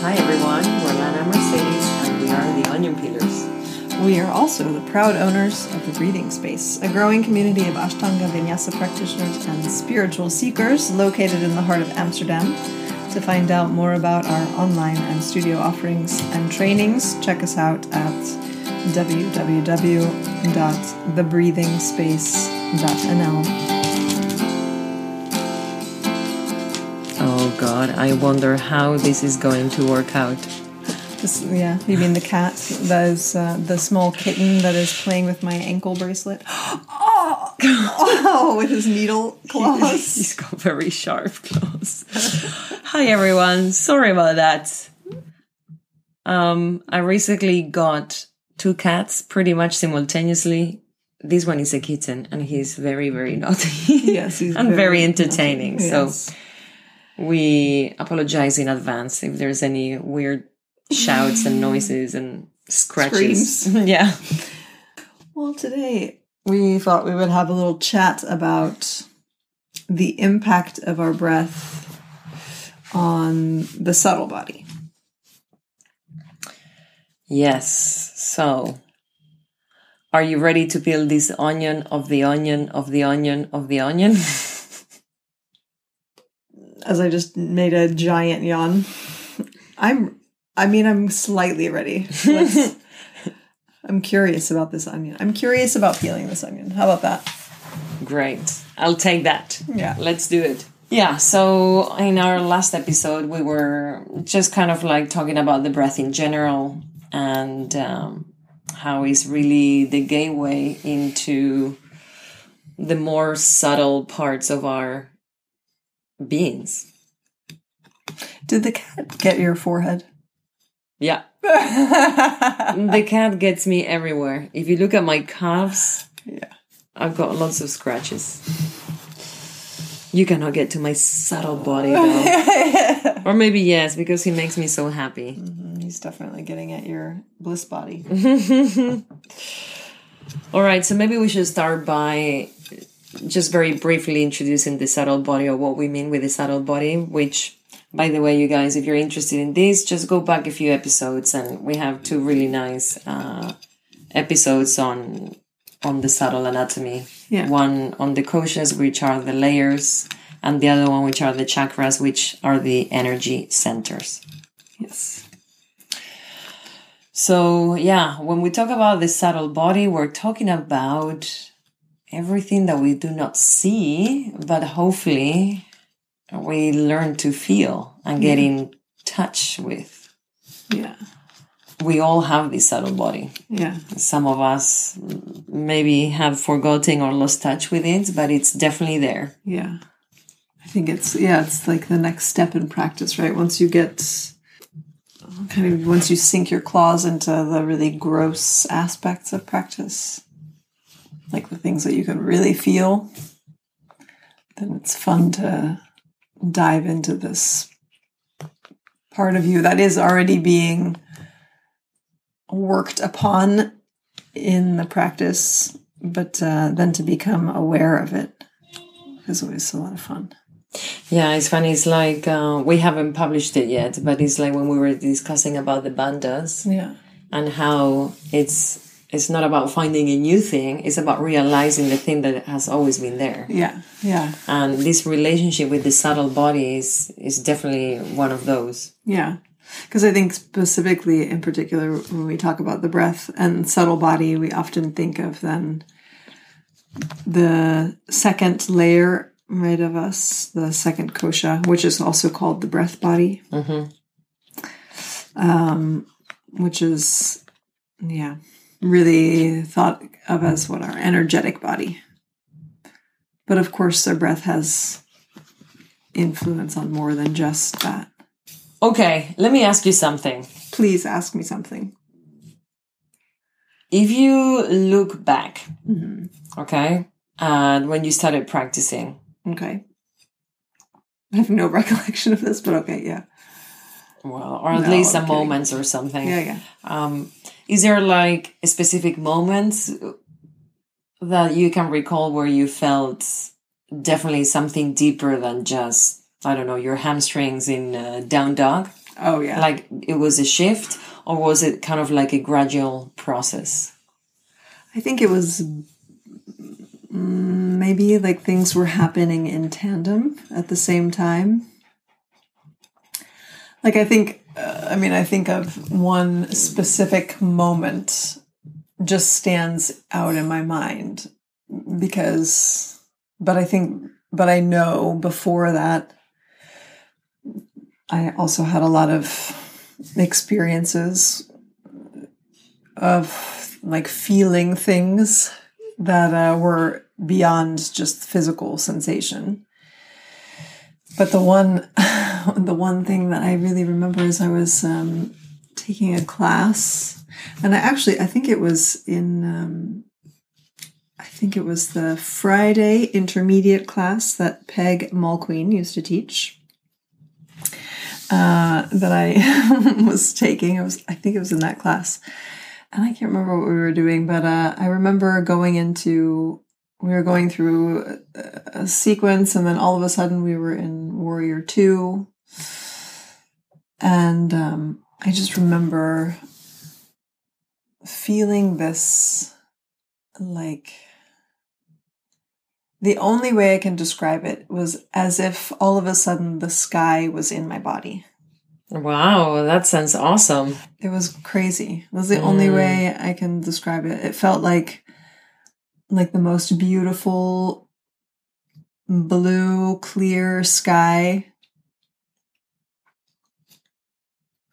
Hi everyone, we're Lana Mercedes and we are the Onion Peelers. We are also the proud owners of The Breathing Space, a growing community of Ashtanga Vinyasa practitioners and spiritual seekers located in the heart of Amsterdam. To find out more about our online and studio offerings and trainings, check us out at www.thebreathingspace.nl. Oh God, I wonder how this is going to work out. Yeah, you mean the cat that is the small kitten that is playing with my ankle bracelet? Oh, with his needle claws. He's got very sharp claws. Hi everyone, sorry about that. I recently got two cats pretty much simultaneously. This one is a kitten and he's very, very naughty. Yes, he's and very entertaining. Yes. So we apologize in advance if there's any weird shouts and noises and scratches. Screams. Yeah. Well, today we thought we would have a little chat about the impact of our breath on the subtle body. Yes. So, are you ready to peel this onion of the onion of the onion of the onion? As I just made a giant yawn. I'm slightly ready. I'm curious about this onion. I'm curious about peeling this onion. How about that? Great. I'll take that. Yeah. Let's do it. Yeah. So in our last episode, we were just kind of like talking about the breath in general and how it's really the gateway into the more subtle parts of our beings. Did the cat get your forehead? Yeah. The cat gets me everywhere. If you look at my calves, yeah, I've got lots of scratches. You cannot get to my subtle body though. Or maybe yes, because he makes me so happy. Mm-hmm. He's definitely getting at your bliss body. All right, so maybe we should start by just very briefly introducing the subtle body, or what we mean with the subtle body, which, by the way, you guys, if you're interested in this, just go back a few episodes and we have two really nice episodes on the subtle anatomy. Yeah. One on the koshas, which are the layers, and the other one, which are the chakras, which are the energy centers. Yes. So, yeah, when we talk about the subtle body, we're talking about everything that we do not see, but hopefully we learn to feel and get in touch with. Yeah. We all have this subtle body. Yeah. Some of us maybe have forgotten or lost touch with it, but it's definitely there. Yeah. I think it's like the next step in practice, right? Once you get once you sink your claws into the really gross aspects of practice, like the things that you can really feel, then it's fun to dive into this part of you that is already being worked upon in the practice, but then to become aware of it is always a lot of fun. Yeah, it's funny. It's like we haven't published it yet, but it's like when we were discussing about the bandhas, yeah, and how it's not about finding a new thing. It's about realizing the thing that has always been there. Yeah, yeah. And this relationship with the subtle body is definitely one of those. Yeah, because I think specifically, in particular, when we talk about the breath and subtle body, we often think of then the second layer, right, of us, the second kosha, which is also called the breath body, which is, yeah, really thought of as what our energetic body. But of course, our breath has influence on more than just that. Okay, let me ask you something. Please ask me something. If you look back, okay, and when you started practicing. Okay. I have no recollection of this, but okay, yeah. Well, or at least some moments or something. Yeah, yeah. Is there like a specific moment that you can recall where you felt definitely something deeper than just, I don't know, your hamstrings in down dog? Oh, yeah. Like, it was a shift, or was it kind of like a gradual process? I think it was maybe like things were happening in tandem at the same time. Like, I think, I think of one specific moment just stands out in my mind because, but I know before that, I also had a lot of experiences of like feeling things that were beyond just physical sensation. But the one thing that I really remember is I was taking a class, and I think it was in, I think it was the Friday intermediate class that Peg Mulqueen used to teach. That I was taking. I think it was in that class. And I can't remember what we were doing, but I remember we were going through a sequence, and then all of a sudden we were in Warrior 2. And I just remember feeling this, like, the only way I can describe it was as if all of a sudden the sky was in my body. Wow, that sounds awesome. It was crazy. It was the only way I can describe it. It felt like the most beautiful blue, clear sky.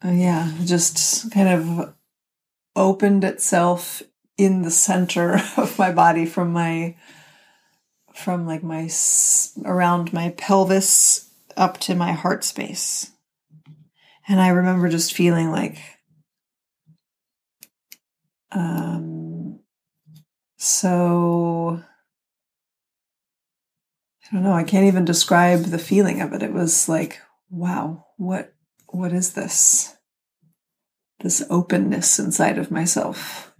Yeah, just kind of opened itself in the center of my body from like my around my pelvis up to my heart space. And I remember just feeling like so I don't know, I can't even describe the feeling of it. It was like, wow, what is this? This openness inside of myself.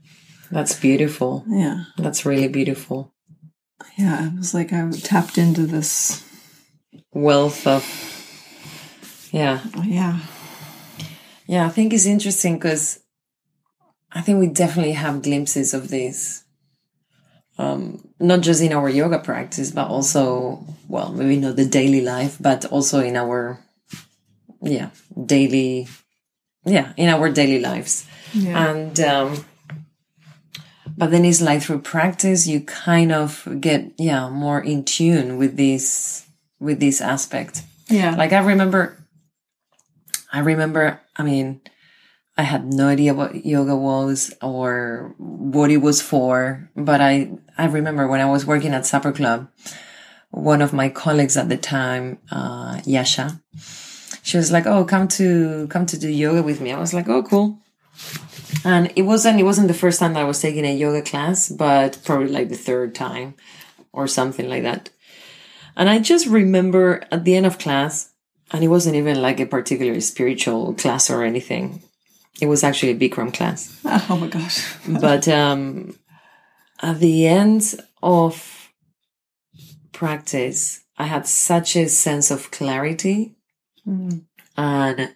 That's beautiful. Yeah. That's really beautiful. Yeah, it was like I tapped into this wealth of, yeah. I think it's interesting because I think we definitely have glimpses of this, not just in our yoga practice, but also, well, maybe not the daily life, but also in our, in our daily lives, and. But then it's like through practice, you kind of get, more in tune with this aspect. Yeah. Like I remember, I had no idea what yoga was or what it was for. But I remember when I was working at Supper Club, one of my colleagues at the time, Yasha, she was like, oh, come to do yoga with me. I was like, oh, cool. And it wasn't the first time that I was taking a yoga class, but probably like the third time or something like that. And I just remember at the end of class, and it wasn't even like a particularly spiritual class or anything. It was actually a Bikram class. Oh my gosh. But at the end of practice, I had such a sense of clarity and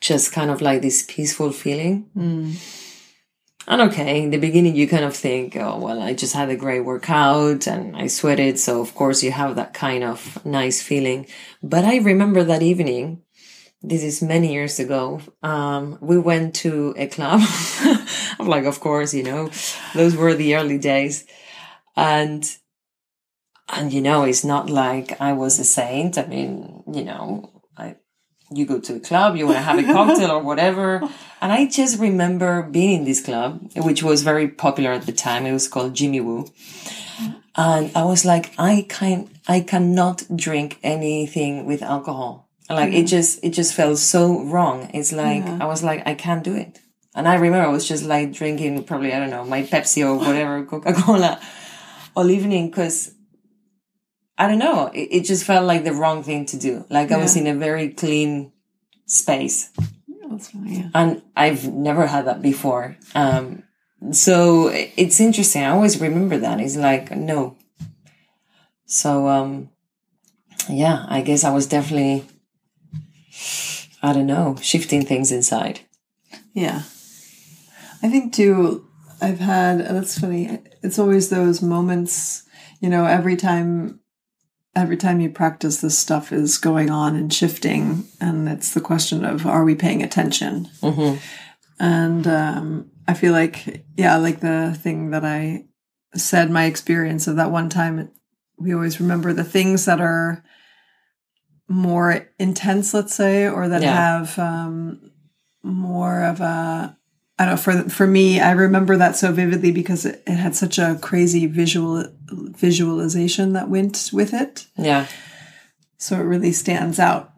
just kind of like this peaceful feeling. And okay, in the beginning you kind of think, oh, well, I just had a great workout and I sweated. So of course you have that kind of nice feeling. But I remember that evening, this is many years ago, we went to a club. I'm like, of course, those were the early days. And it's not like I was a saint. You go to a club, you want to have a cocktail or whatever. And I just remember being in this club, which was very popular at the time. It was called Jimmy Woo. And I was like, I cannot drink anything with alcohol. Like it just felt so wrong. It's like, I was like, I can't do it. And I remember I was just like drinking probably, I don't know, my Pepsi or whatever, Coca-Cola all evening because I don't know. It just felt like the wrong thing to do. Like I was in a very clean space. That's right, And I've never had that before. So it's interesting. I always remember that. It's like, no. So, I guess I was definitely, I don't know, shifting things inside. Yeah. I think too, I've had, that's funny, it's always those moments, you know, every time you practice, this stuff is going on and shifting, and it's the question of, are we paying attention? Mm-hmm. And I feel like, yeah, like the thing that I said, my experience of that one time, we always remember the things that are more intense, let's say, or that have more of a, I don't know, for me, I remember that so vividly because it had such a crazy visualization that went with it. Yeah. So it really stands out.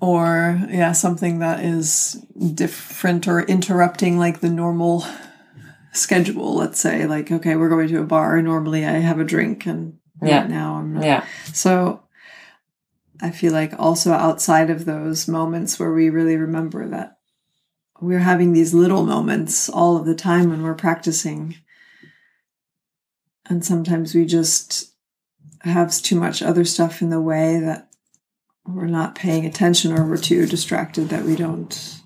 Or, yeah, something that is different or interrupting, like, the normal schedule, let's say. Like, okay, we're going to a bar. Normally I have a drink, and right now I'm not. Yeah. So I feel like also outside of those moments where we really remember that, we're having these little moments all of the time when we're practicing. And sometimes we just have too much other stuff in the way that we're not paying attention, or we're too distracted that we don't.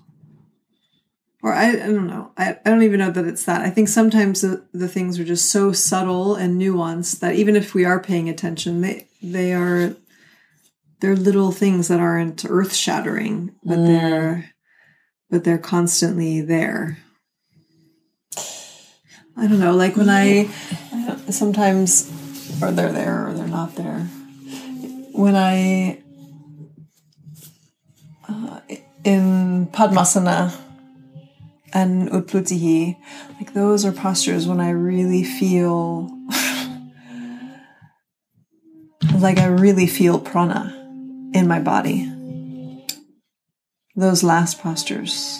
Or I don't know. I don't even know that it's that. I think sometimes the things are just so subtle and nuanced that even if we are paying attention, they're little things that aren't earth-shattering, but they're constantly there. I don't know, like when I sometimes, or they're there or they're not there. When I, in Padmasana and Utplutihi, like those are postures when I really feel, like I really feel prana in my body. Those last postures.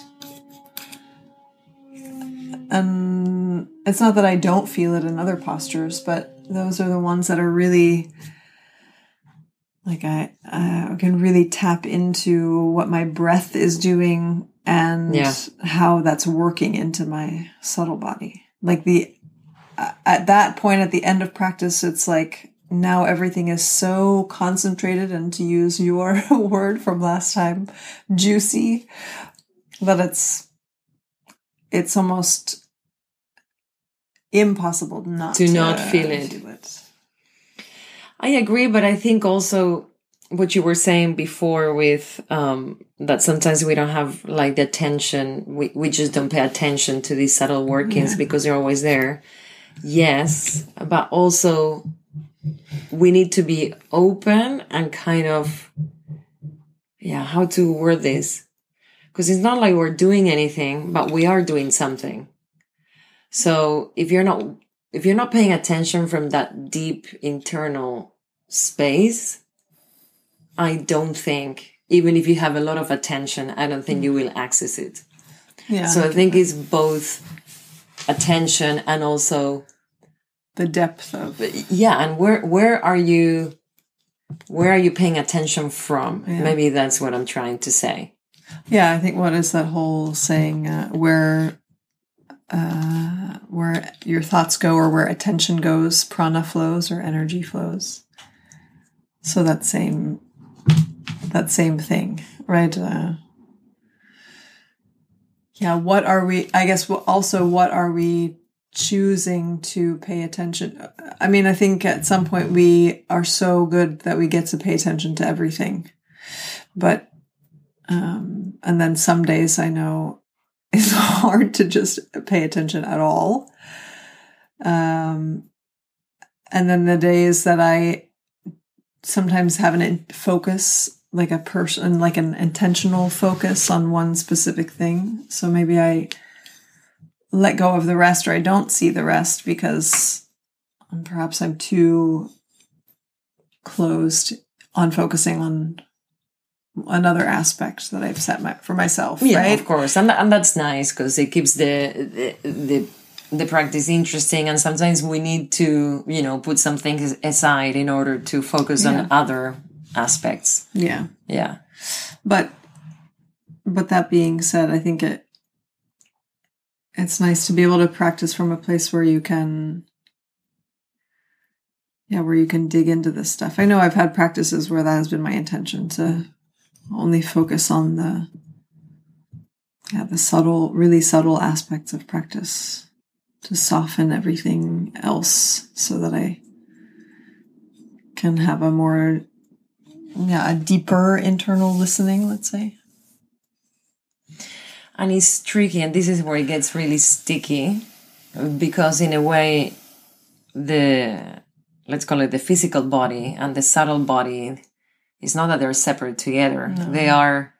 And it's not that I don't feel it in other postures, but those are the ones that are really, like I can really tap into what my breath is doing and how that's working into my subtle body. Like at that point, at the end of practice, it's like, now everything is so concentrated and, to use your word from last time, juicy, that it's almost impossible not to feel it. I agree, but I think also what you were saying before with that sometimes we don't have like the attention, we just don't pay attention to these subtle workings because they're always there. Yes, but also we need to be open and kind of, how to word this? Because it's not like we're doing anything, but we are doing something. So if you're not paying attention from that deep internal space, I don't think, even if you have a lot of attention, I don't think you will access it. Yeah. So I think it's both attention and also the depth of it. Yeah, and where are you paying attention from? Yeah. Maybe that's what I'm trying to say. Yeah, I think what is that whole saying, where your thoughts go or where attention goes, prana flows or energy flows. So that same thing, right? What are we, I guess also what are we choosing to pay attention. I mean, I think at some point we are so good that we get to pay attention to everything. But, and then some days I know it's hard to just pay attention at all. And then the days that I sometimes have an focus, like a person, like an intentional focus on one specific thing. So maybe I let go of the rest, or I don't see the rest because perhaps I'm too closed on focusing on another aspect that I've set for myself. Yeah, right? Of course. And that's nice because it keeps the practice interesting. And sometimes we need to, put some things aside in order to focus on other aspects. Yeah. Yeah. But that being said, I think it's nice to be able to practice from a place where you can, where you can dig into this stuff. I know I've had practices where that has been my intention to Only focus on the subtle, really subtle aspects of practice to soften everything else so that I can have a more, a deeper internal listening, let's say. And it's tricky, and this is where it gets really sticky, because in a way, let's call it the physical body and the subtle body, it's not that they're separate together. No. They are,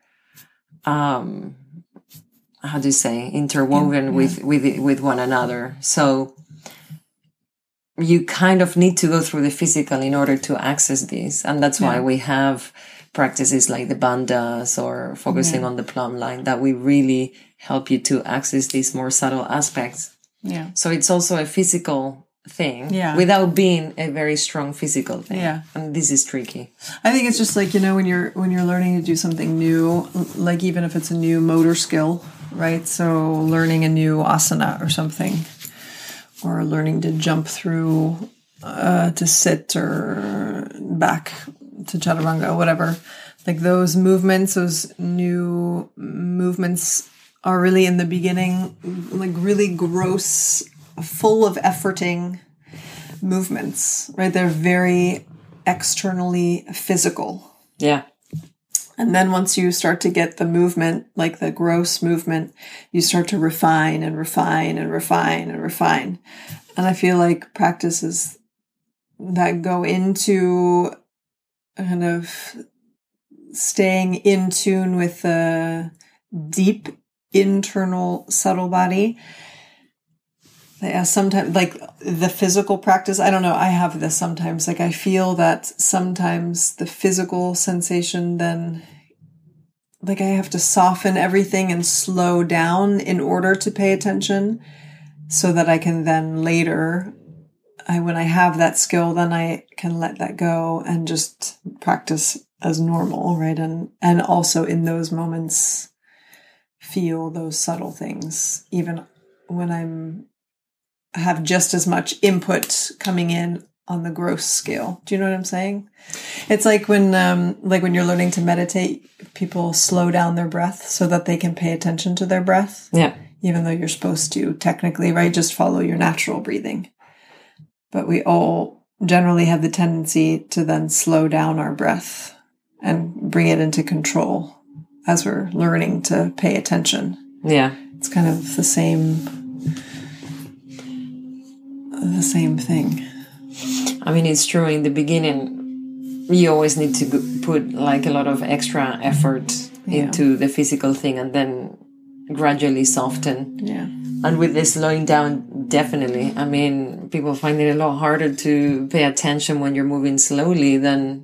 interwoven with one another. So you kind of need to go through the physical in order to access this. And that's why we have practices like the bandhas or focusing on the plumb line that we really help you to access these more subtle aspects. Yeah. So it's also a physical thing without being a very strong physical thing. Yeah. And this is tricky. I think it's just like, when you're learning to do something new, like even if it's a new motor skill, right? So learning a new asana or something, or learning to jump through, to sit or back to chaturanga or whatever, like those movements, those new movements are really in the beginning, like really gross, full of efforting movements, right? They're very externally physical. Yeah. And then once you start to get the movement, like the gross movement, you start to refine and refine and refine and refine. And I feel like practices that go into kind of staying in tune with the deep internal subtle body, sometimes, like the physical practice, I don't know, I have this sometimes, like I feel that sometimes the physical sensation, then like I have to soften everything and slow down in order to pay attention so that I can then later, when I have that skill, then I can let that go and just practice as normal, right? And also in those moments, feel those subtle things, even when I have just as much input coming in on the gross scale. Do you know what I'm saying? It's like when you're learning to meditate, people slow down their breath so that they can pay attention to their breath. Yeah. Even though you're supposed to technically, right, just follow your natural breathing. But we all generally have the tendency to then slow down our breath and bring it into control as we're learning to pay attention. Yeah. It's kind of the same thing. I mean, it's true. In the beginning, you always need to put like a lot of extra effort into the physical thing, and then gradually soften. Yeah. And with this slowing down, definitely. I mean, people find it a lot harder to pay attention when you're moving slowly than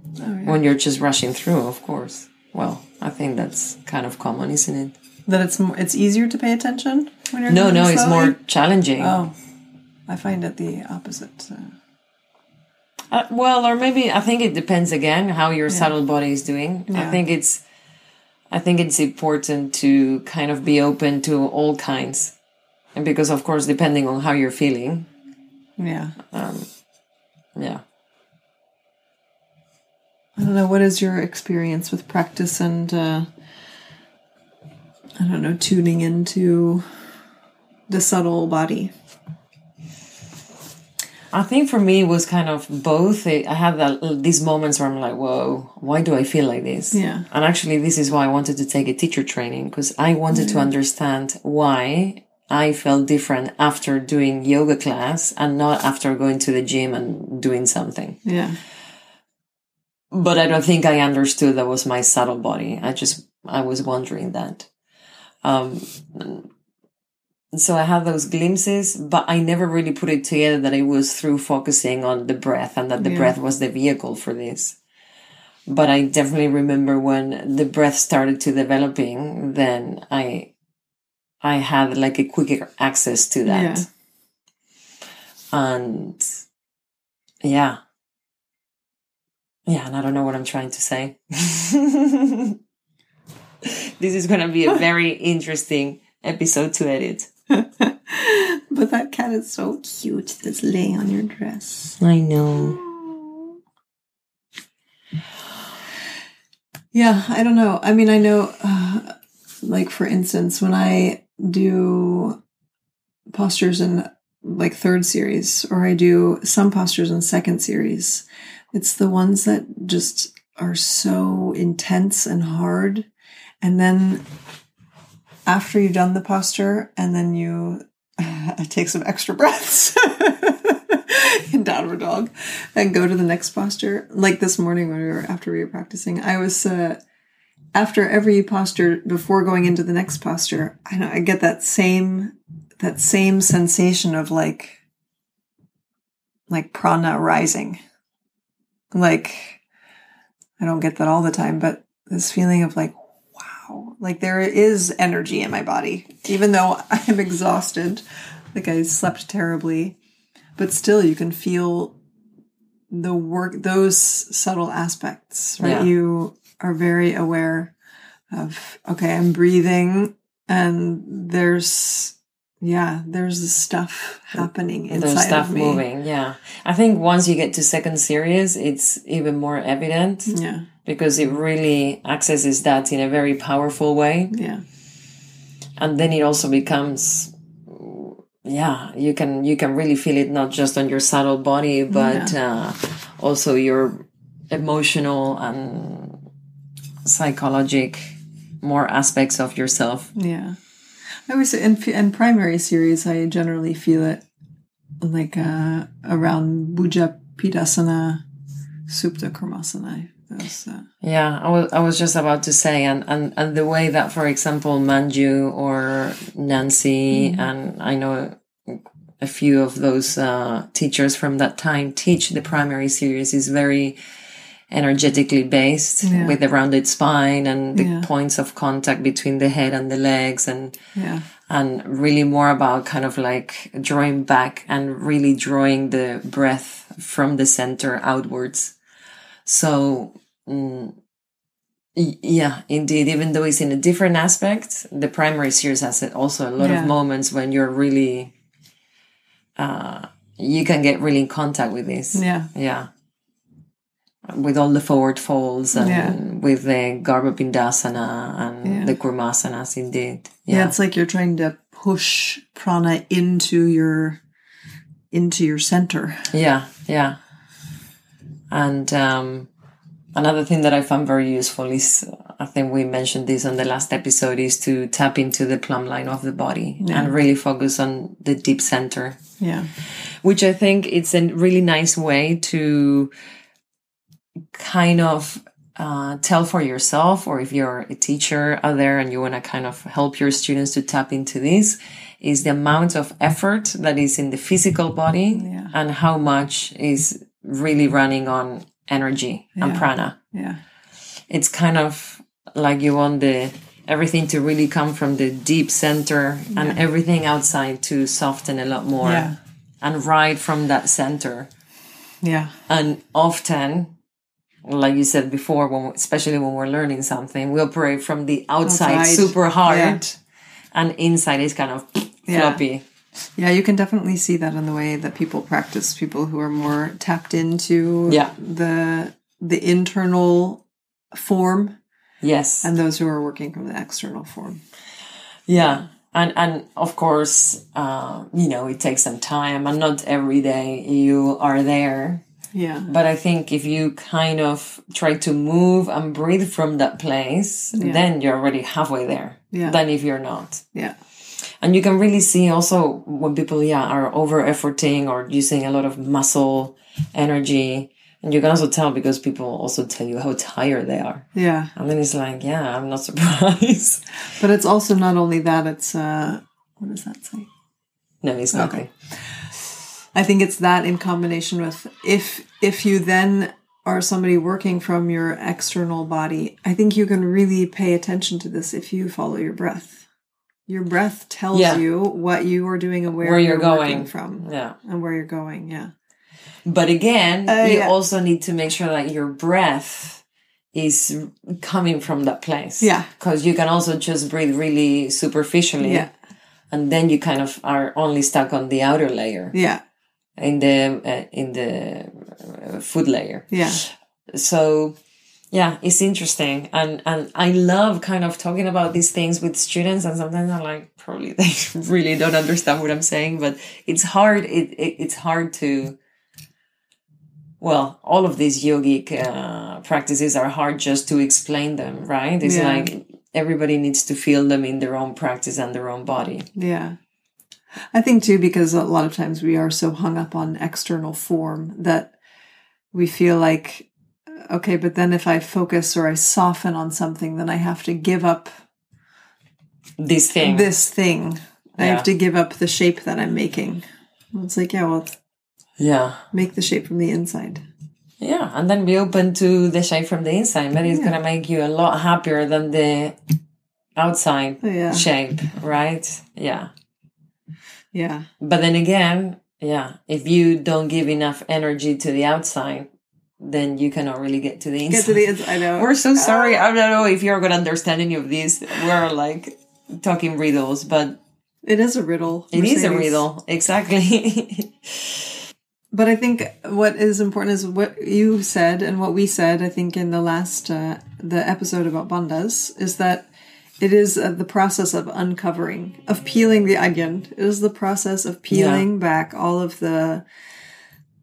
when you're just rushing through. Of course. Well, I think that's kind of common, isn't it? That it's easier to pay attention when you're moving slowly? It's more challenging. Oh. I find it the opposite. So. Or maybe I think it depends again how your subtle body is doing. Yeah. I think it's important to kind of be open to all kinds, and because of course depending on how you're feeling. Yeah. I don't know. What is your experience with practice and tuning into the subtle body? I think for me it was kind of both. I had these moments where I'm like, whoa, why do I feel like this? Yeah. And actually this is why I wanted to take a teacher training, because I wanted to understand why I felt different after doing yoga class and not after going to the gym and doing something. Yeah. But I don't think I understood that was my subtle body. I was wondering that. So I had those glimpses, but I never really put it together that it was through focusing on the breath and that the breath was the vehicle for this. But I definitely remember when the breath started to developing, then I had like a quicker access to that. Yeah. And and I don't know what I'm trying to say. This is going to be a very interesting episode to edit. But that cat is so cute, that's laying on your dress. I know. Yeah, I don't know. I mean, I know, like, for instance, when I do postures in, like, third series, or I do some postures in second series, it's the ones that just are so intense and hard. And then after you've done the posture, and then you take some extra breaths in downward dog and go to the next posture. Like this morning when we were practicing, I was after every posture before going into the next posture, I get that same sensation of like prana rising. Like, I don't get that all the time, but this feeling of like, wow, like there is energy in my body, even though I'm exhausted, like I slept terribly, but still you can feel the work, those subtle aspects, right? Yeah. You are very aware of, okay, I'm breathing and there's stuff happening inside of me. There's stuff moving, yeah. I think once you get to second series, it's even more evident. Yeah. Because it really accesses that in a very powerful way. Yeah. And then it also becomes, yeah, you can really feel it, not just on your subtle body, but also your emotional and psychologic more aspects of yourself. Yeah. I always say in primary series, I generally feel it like around Bhujapidasana, Supta Kurmasana. Yeah, I was just about to say, and the way that, for example, Manju or Nancy, mm-hmm. and I know a few of those teachers from that time teach the primary series is very energetically based, with the rounded spine and the points of contact between the head and the legs, and really more about kind of like drawing back and really drawing the breath from the center outwards. So, yeah, indeed, even though it's in a different aspect, the primary series has also a lot of moments when you're really, you can get really in contact with this. Yeah. Yeah. With all the forward folds and with the Garbhapindasana and the Kurmasanas, indeed. Yeah. It's like you're trying to push prana into your center. Yeah, yeah. And another thing that I found very useful is, I think we mentioned this on the last episode, is to tap into the plumb line of the body and really focus on the deep center. Yeah. Which I think it's a really nice way to kind of tell for yourself, or if you're a teacher out there and you want to kind of help your students to tap into this, is the amount of effort that is in the physical body and how much is really running on energy and prana. Yeah. It's kind of like you want everything to really come from the deep center and everything outside to soften a lot more and ride from that center. Yeah. And often, like you said before, especially when we're learning something, we operate from the outside. Super hard and inside is kind of floppy. Yeah, you can definitely see that in the way that people practice, people who are more tapped into the internal form. Yes. And those who are working from the external form. Yeah. And of course, it takes some time and not every day you are there. Yeah. But I think if you kind of try to move and breathe from that place, then you're already halfway there than if you're not. Yeah. And you can really see also when people, are over-efforting or using a lot of muscle energy. And you can also tell because people also tell you how tired they are. Yeah. And then it's like, I'm not surprised. But it's also not only that, it's, what does that say? No, it's not. Okay. I think it's that in combination with, if you then are somebody working from your external body, I think you can really pay attention to this if you follow your breath. Your breath tells you what you are doing and where you're going from. Yeah. And where you're going, But again, you also need to make sure that your breath is coming from that place. Yeah. Because you can also just breathe really superficially. Yeah. And then you kind of are only stuck on the outer layer. Yeah. In the food layer. Yeah. So Yeah, it's interesting. And I love kind of talking about these things with students, and sometimes I'm like, probably they really don't understand what I'm saying, but it's hard. It's hard to, well, all of these yogic practices are hard just to explain them, right? It's like everybody needs to feel them in their own practice and their own body. Yeah. I think too, because a lot of times we are so hung up on external form that we feel like, okay, but then if I focus or I soften on something, then I have to give up this thing. I have to give up the shape that I'm making. And it's like, make the shape from the inside. Yeah, and then be open to the shape from the inside. But it's going to make you a lot happier than the outside shape, right? Yeah. Yeah. But then again, if you don't give enough energy to the outside, then you cannot really get to the inside. Get to the inside, I know. We're so sorry. I don't know if you're going to understand any of this. We're like talking riddles, but... It is a riddle. Mercedes. It is a riddle, exactly. But I think what is important is what you said and what we said, I think, in the last the episode about bandhas, is that it is the process of uncovering, of peeling the onion. It is the process of peeling back all of the...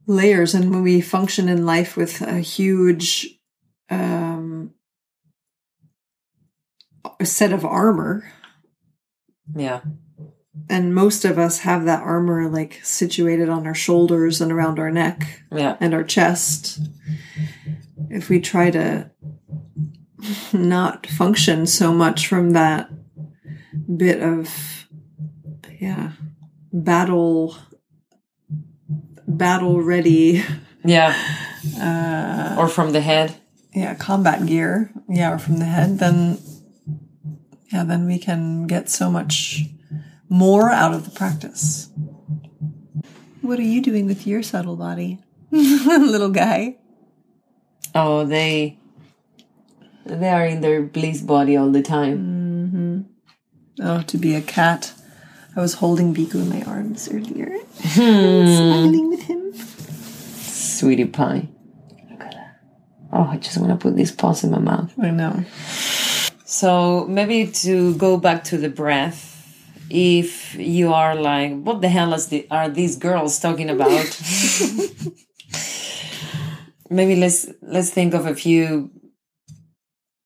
layers. And when we function in life with a huge set of armor, and most of us have that armor like situated on our shoulders and around our neck and our chest, if we try to not function so much from that bit of battle ready, or from the head, combat gear, or from the head, then we can get so much more out of the practice. What are you doing with your subtle body, little guy? Oh, they are in their bliss body all the time. Mm-hmm. Oh, to be a cat. I was holding Biku in my arms earlier. And smiling with him. Sweetie pie. Oh, I just want to put these paws in my mouth. I know. So maybe to go back to the breath, if you are like, what the hell are these girls talking about? Maybe let's think of a few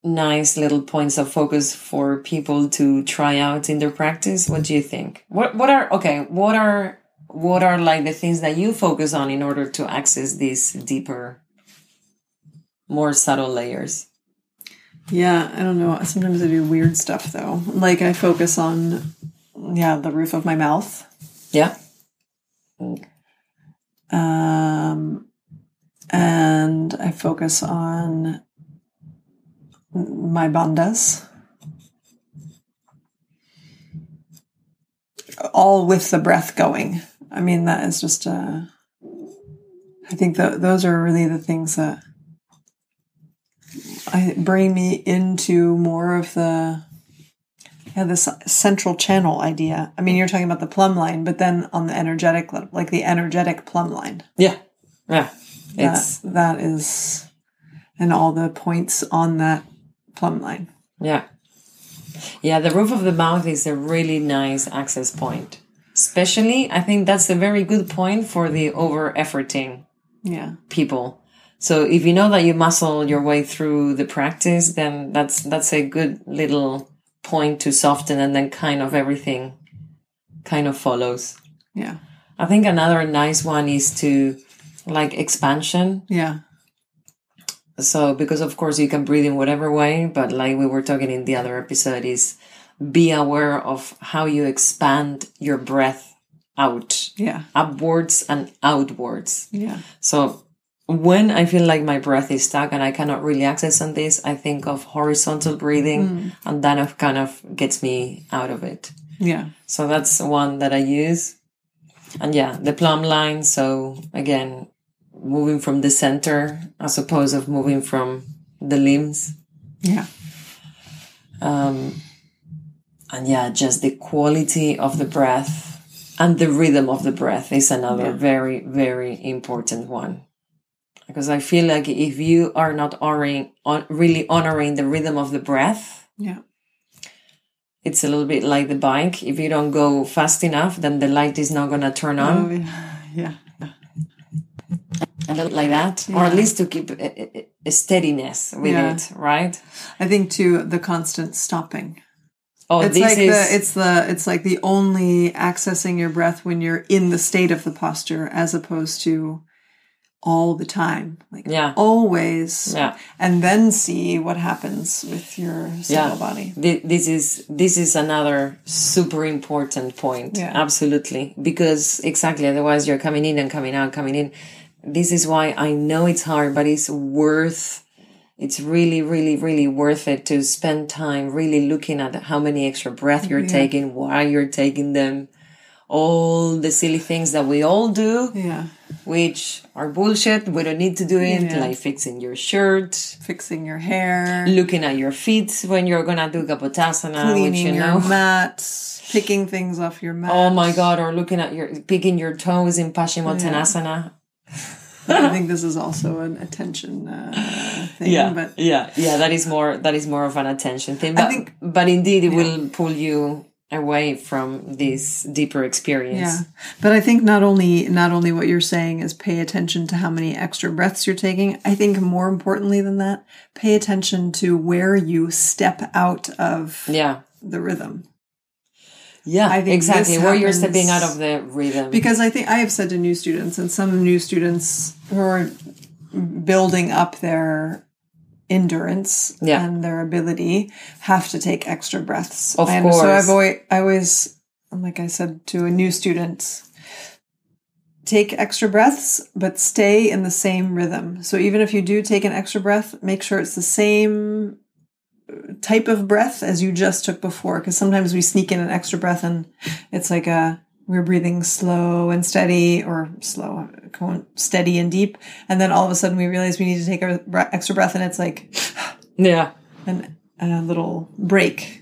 nice little points of focus for people to try out in their practice. What do you think? What are like the things that you focus on in order to access these deeper, more subtle layers? Yeah, I don't know. Sometimes I do weird stuff though. Like I focus on the roof of my mouth. Yeah. And I focus on my bandhas, all with the breath going. I mean, that is just I think that those are really the things that bring me into more of the this central channel idea. I mean, you're talking about the plumb line, but then on the energetic level, like the energetic plumb line. Yeah, that is, and all the points on that plumb line. Yeah, the roof of the mouth is a really nice access point. Especially, I think that's a very good point for the over-efforting people. So if you know that you muscle your way through the practice, then that's a good little point to soften, and then kind of everything kind of follows. Yeah. I think another nice one is to like expansion. Yeah. So, because of course you can breathe in whatever way, but like we were talking in the other episode, is be aware of how you expand your breath out, upwards and outwards. Yeah. So when I feel like my breath is stuck and I cannot really access on this, I think of horizontal breathing, and that kind of gets me out of it. Yeah. So that's one that I use, and the plumb line. So again, moving from the center, as opposed of moving from the limbs. Yeah. Just the quality of the breath and the rhythm of the breath is another very, very important one. Because I feel like if you are not really honoring the rhythm of the breath, yeah, it's a little bit like the bike. If you don't go fast enough, then the light is not going to turn on. A little like that, or at least to keep a steadiness with it, right? I think too the constant stopping. Oh, it's like it's like the only accessing your breath when you're in the state of the posture, as opposed to all the time, like always, and then see what happens with your subtle body. This is another super important point, absolutely, because exactly otherwise you're coming in and coming out, coming in. This is why I know it's hard, but it's really, really, really worth it to spend time really looking at how many extra breath you're taking, why you're taking them, all the silly things that we all do, which are bullshit. We don't need to do it, like fixing your shirt, fixing your hair, looking at your feet when you're going to do Kapotasana, cleaning which, your mats, picking things off your mat. Oh my God, or looking at picking your toes in Paschimottanasana. Yeah. I think this is also an attention thing. That is more of an attention thing. But, but indeed, it will pull you away from this deeper experience. Yeah, but I think not only what you're saying is pay attention to how many extra breaths you're taking. I think more importantly than that, pay attention to where you step out of the rhythm. Yeah, I think exactly where you're stepping out of the rhythm. Because I think I have said to new students, and some new students who are building up their endurance and their ability have to take extra breaths. Of course. So I always, like I said to a new student, take extra breaths, but stay in the same rhythm. So even if you do take an extra breath, make sure it's the same type of breath as you just took before, because sometimes we sneak in an extra breath and it's like we're breathing slow and steady, or slow, steady and deep, and then all of a sudden we realize we need to take an extra breath, and it's like a little break.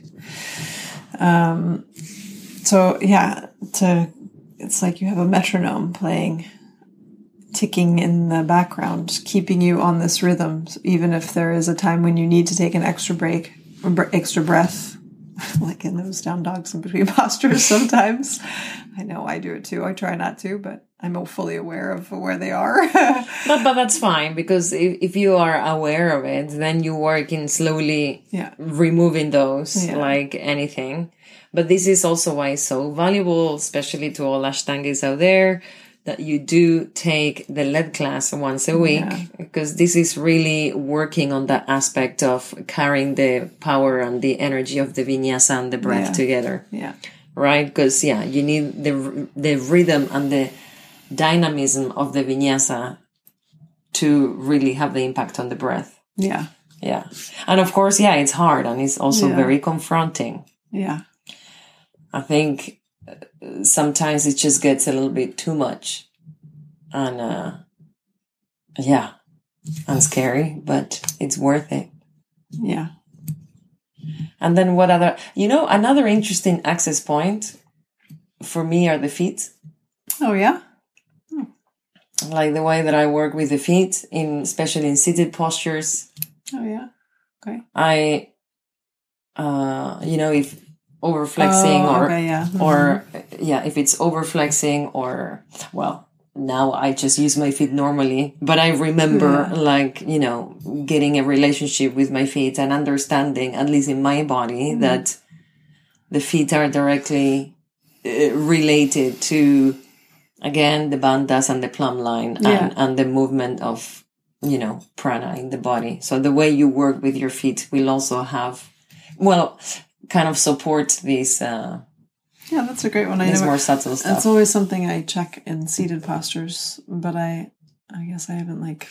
It's like you have a metronome playing, ticking in the background, keeping you on this rhythm. So even if there is a time when you need to take an extra break, extra breath, like in those down dogs in between postures sometimes. I know I do it too. I try not to, but I'm fully aware of where they are. but that's fine, because if you are aware of it, then you work in slowly removing those like anything. But this is also why it's so valuable, especially to all Ashtangis out there, that you do take the lead class once a week, because this is really working on that aspect of carrying the power and the energy of the vinyasa and the breath together. Yeah. Right? Because, you need the rhythm and the dynamism of the vinyasa to really have the impact on the breath. Yeah. Yeah. And of course, it's hard, and it's also very confronting. Yeah. I think sometimes it just gets a little bit too much and and scary, but it's worth it. Yeah. And then what other, another interesting access point for me are the feet. Oh yeah. Like the way that I work with the feet, especially in seated postures. Oh yeah. Okay. I if overflexing if it's overflexing, or now I just use my feet normally, but I remember getting a relationship with my feet and understanding, at least in my body, that the feet are directly related to, again, the bandhas and the plumb line and the movement of prana in the body. So the way you work with your feet will also have kind of support these. That's a great one. These more subtle stuff. It's always something I check in seated postures, but I guess I haven't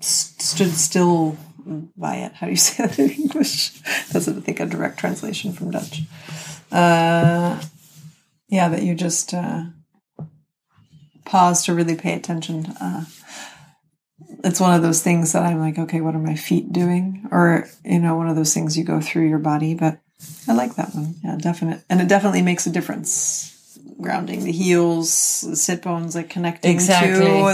stood still by it. How do you say that in English? That's I think a direct translation from Dutch. That you just pause to really pay attention. It's one of those things that I'm like, okay, what are my feet doing? Or, one of those things you go through your body, but I like that one. Yeah, definite. And it definitely makes a difference. Grounding the heels, the sit bones, connecting to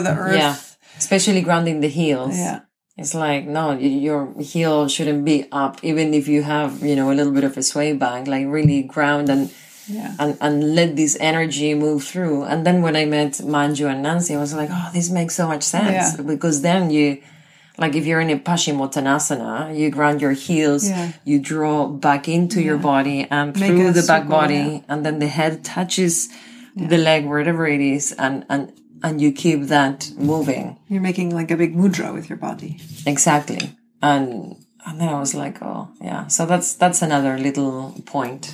the earth. Especially grounding the heels. Yeah. It's like, no, your heel shouldn't be up, even if you have, you know, a little bit of a sway back, like really ground and let this energy move through. And then when I met Manju and Nancy, I was like, oh, this makes so much sense. Yeah. Because then you, like if you're in a Paschimottanasana, you ground your heels, you draw back into your body and through the back body, and then the head touches the leg, wherever it is, and you keep that moving. You're making like a big mudra with your body. Exactly. And then I was like, oh, yeah. So that's another little point.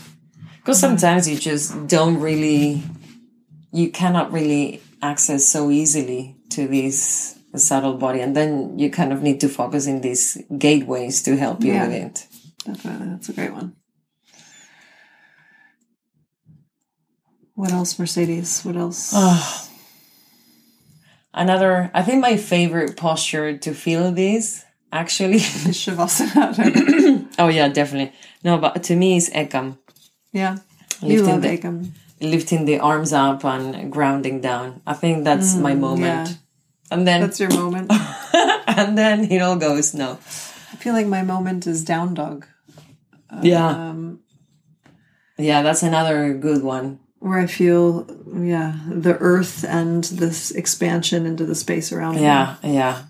Because sometimes you just don't really, you cannot really access so easily to these subtle body. And then you kind of need to focus in these gateways to help you with it. Definitely. That's a great one. What else, Mercedes? What else? Oh. Another, I think my favorite posture to feel this, actually. Is Shavasana. Oh, yeah, definitely. No, but to me, it's Ekam. Yeah. Ekam. Lifting the arms up and grounding down. I think that's my moment. Yeah. And then... That's your moment. And then it all goes, no. I feel like my moment is down dog. Yeah, that's another good one. Where I feel, the earth and this expansion into the space around me. Yeah,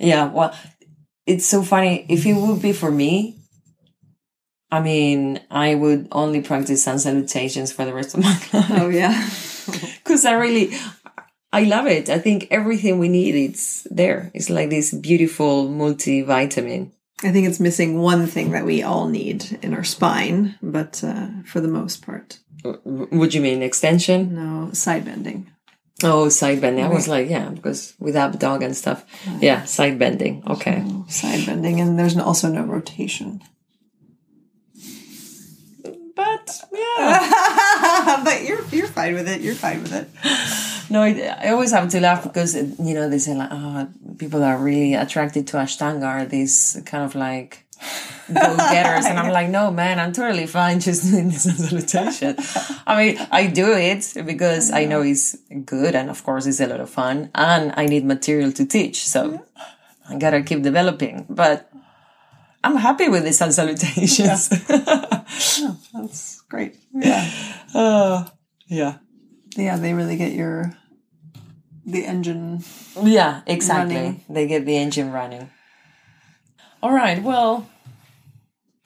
well, it's so funny. If it would be for me, I mean, I would only practice sun salutations for the rest of my life. Oh, yeah. Because I love it. I think everything we need, it's there. It's like this beautiful multivitamin. I think it's missing one thing that we all need in our spine, but for the most part. Would you mean extension? No, side bending. Oh, side bending. I was like, because with up-dog and stuff. Yeah, side bending. Okay. So, side bending, and there's also no rotation. But, yeah. But you're fine with it. You're fine with it. No, I always have to laugh because, you know, they say like, oh, people are really attracted to Ashtanga are these kind of like go-getters. And I'm like, no, man, I'm totally fine just doing this salutation. I mean, I do it because I know it's good and, of course, it's a lot of fun. And I need material to teach. So I got to keep developing. But I'm happy with the sun salutations. Yeah. Oh, that's great. Yeah. Yeah, they really get the engine. Yeah, exactly. Running. They get the engine running. All right. Well,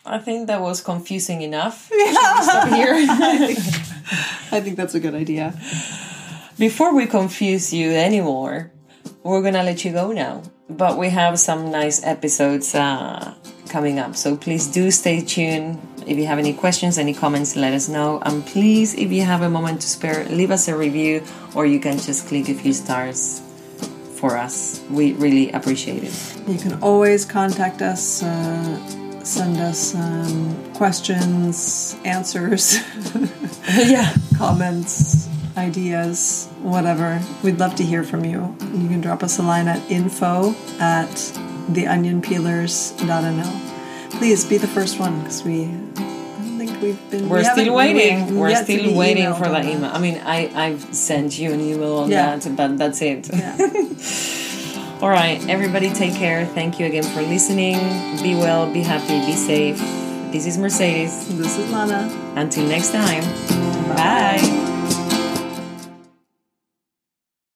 I think that was confusing enough. Yeah. Should we stop here? I think that's a good idea. Before we confuse you anymore, we're gonna let you go now. But we have some nice episodes coming up, so please do stay tuned. If you have any questions, any comments, let us know. And please, if you have a moment to spare, leave us a review, or you can just click a few stars for us. We really appreciate it. You can always contact us, send us questions, answers, comments, ideas, whatever. We'd love to hear from you. You can drop us a line at info@theonionpeelers.nl. Please be the first one because We're still waiting for that email. I mean, I've sent you an email on that, but that's it. Yeah. All right, everybody take care. Thank you again for listening. Be well, be happy, be safe. This is Mercedes. This is Lana. Until next time. Bye.